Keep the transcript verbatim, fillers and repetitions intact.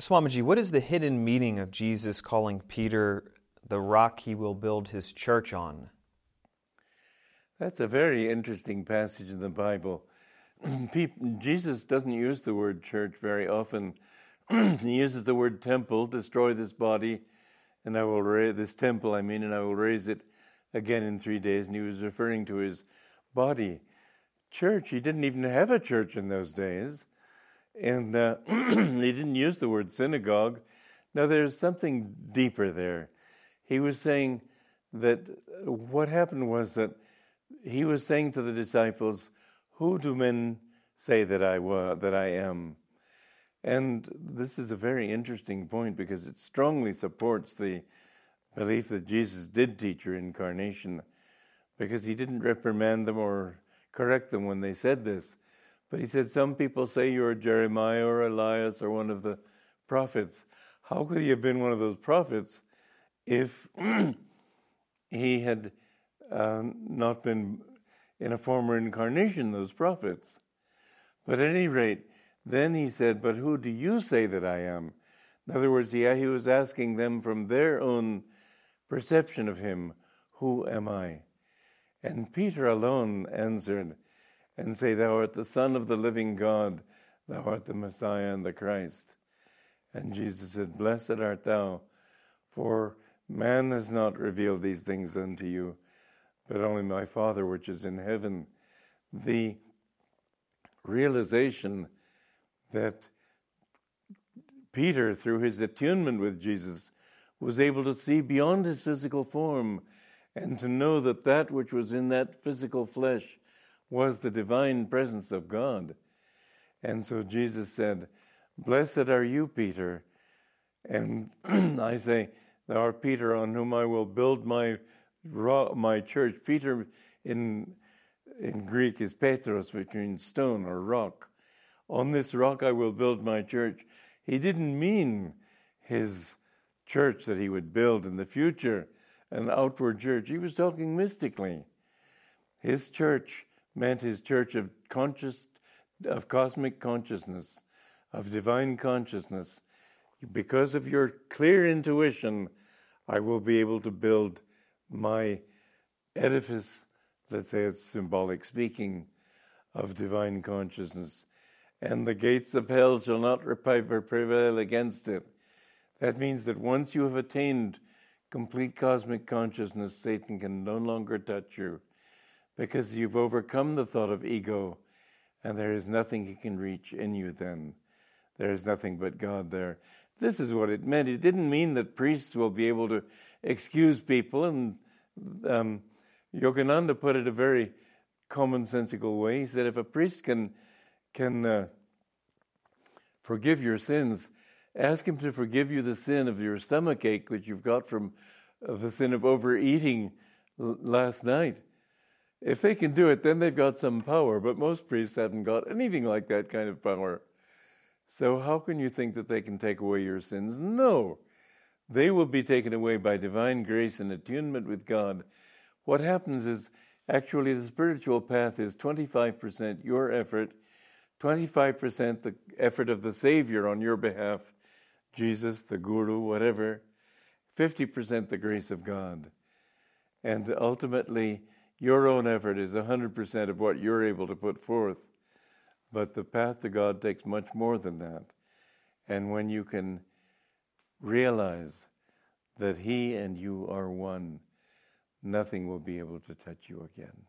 Swamiji, what is the hidden meaning of Jesus calling Peter the rock he will build his church on? That's a very interesting passage in the Bible. Jesus doesn't use the word church very often. He uses the word temple, destroy this body, and I will raise this temple, I mean, and I will raise it again in three days. And he was referring to his body. Church, he didn't even have a church in those days. And uh, he didn't use the word synagogue. Now, there's something deeper there. He was saying that what happened was that he was saying to the disciples, who do men say that I was, that I am? And this is a very interesting point because it strongly supports the belief that Jesus did teach reincarnation, because he didn't reprimand them or correct them when they said this. But he said, some people say you're Jeremiah or Elias or one of the prophets. How could he have been one of those prophets if he had uh, not been in a former incarnation, those prophets? But at any rate, then he said, but who do you say that I am? In other words, he, he was asking them from their own perception of him, who am I? And Peter alone answered, and say, thou art the Son of the living God, thou art the Messiah and the Christ. And Jesus said, blessed art thou, for man has not revealed these things unto you, but only my Father which is in heaven. The realization that Peter, through his attunement with Jesus, was able to see beyond his physical form and to know that that which was in that physical flesh was the divine presence of God. And so Jesus said, blessed are you, Peter. And I say, thou art Peter, on whom I will build my my church. Peter in in Greek is Petros, which means stone or rock. On this rock I will build my church. He didn't mean his church that he would build in the future, an outward church. He was talking mystically. His church meant his church of conscious, of cosmic consciousness, of divine consciousness. Because of your clear intuition, I will be able to build my edifice, let's say it's symbolic speaking, of divine consciousness. And the gates of hell shall not prevail against it. That means that once you have attained complete cosmic consciousness, Satan can no longer touch you, because you've overcome the thought of ego, and there is nothing he can reach in you then. There is nothing but God there. This is what it meant. It didn't mean that priests will be able to excuse people, and um, Yogananda put it a very commonsensical way. He said, if a priest can, can uh, forgive your sins, ask him to forgive you the sin of your stomachache, which you've got from uh, the sin of overeating l- last night. If they can do it, then they've got some power, but most priests haven't got anything like that kind of power. So how can you think that they can take away your sins? No. They will be taken away by divine grace and attunement with God. What happens is, actually, the spiritual path is twenty-five percent your effort, twenty-five percent the effort of the Savior on your behalf, Jesus, the Guru, whatever, fifty percent the grace of God. And ultimately, your own effort is one hundred percent of what you're able to put forth. But the path to God takes much more than that. And when you can realize that He and you are one, nothing will be able to touch you again.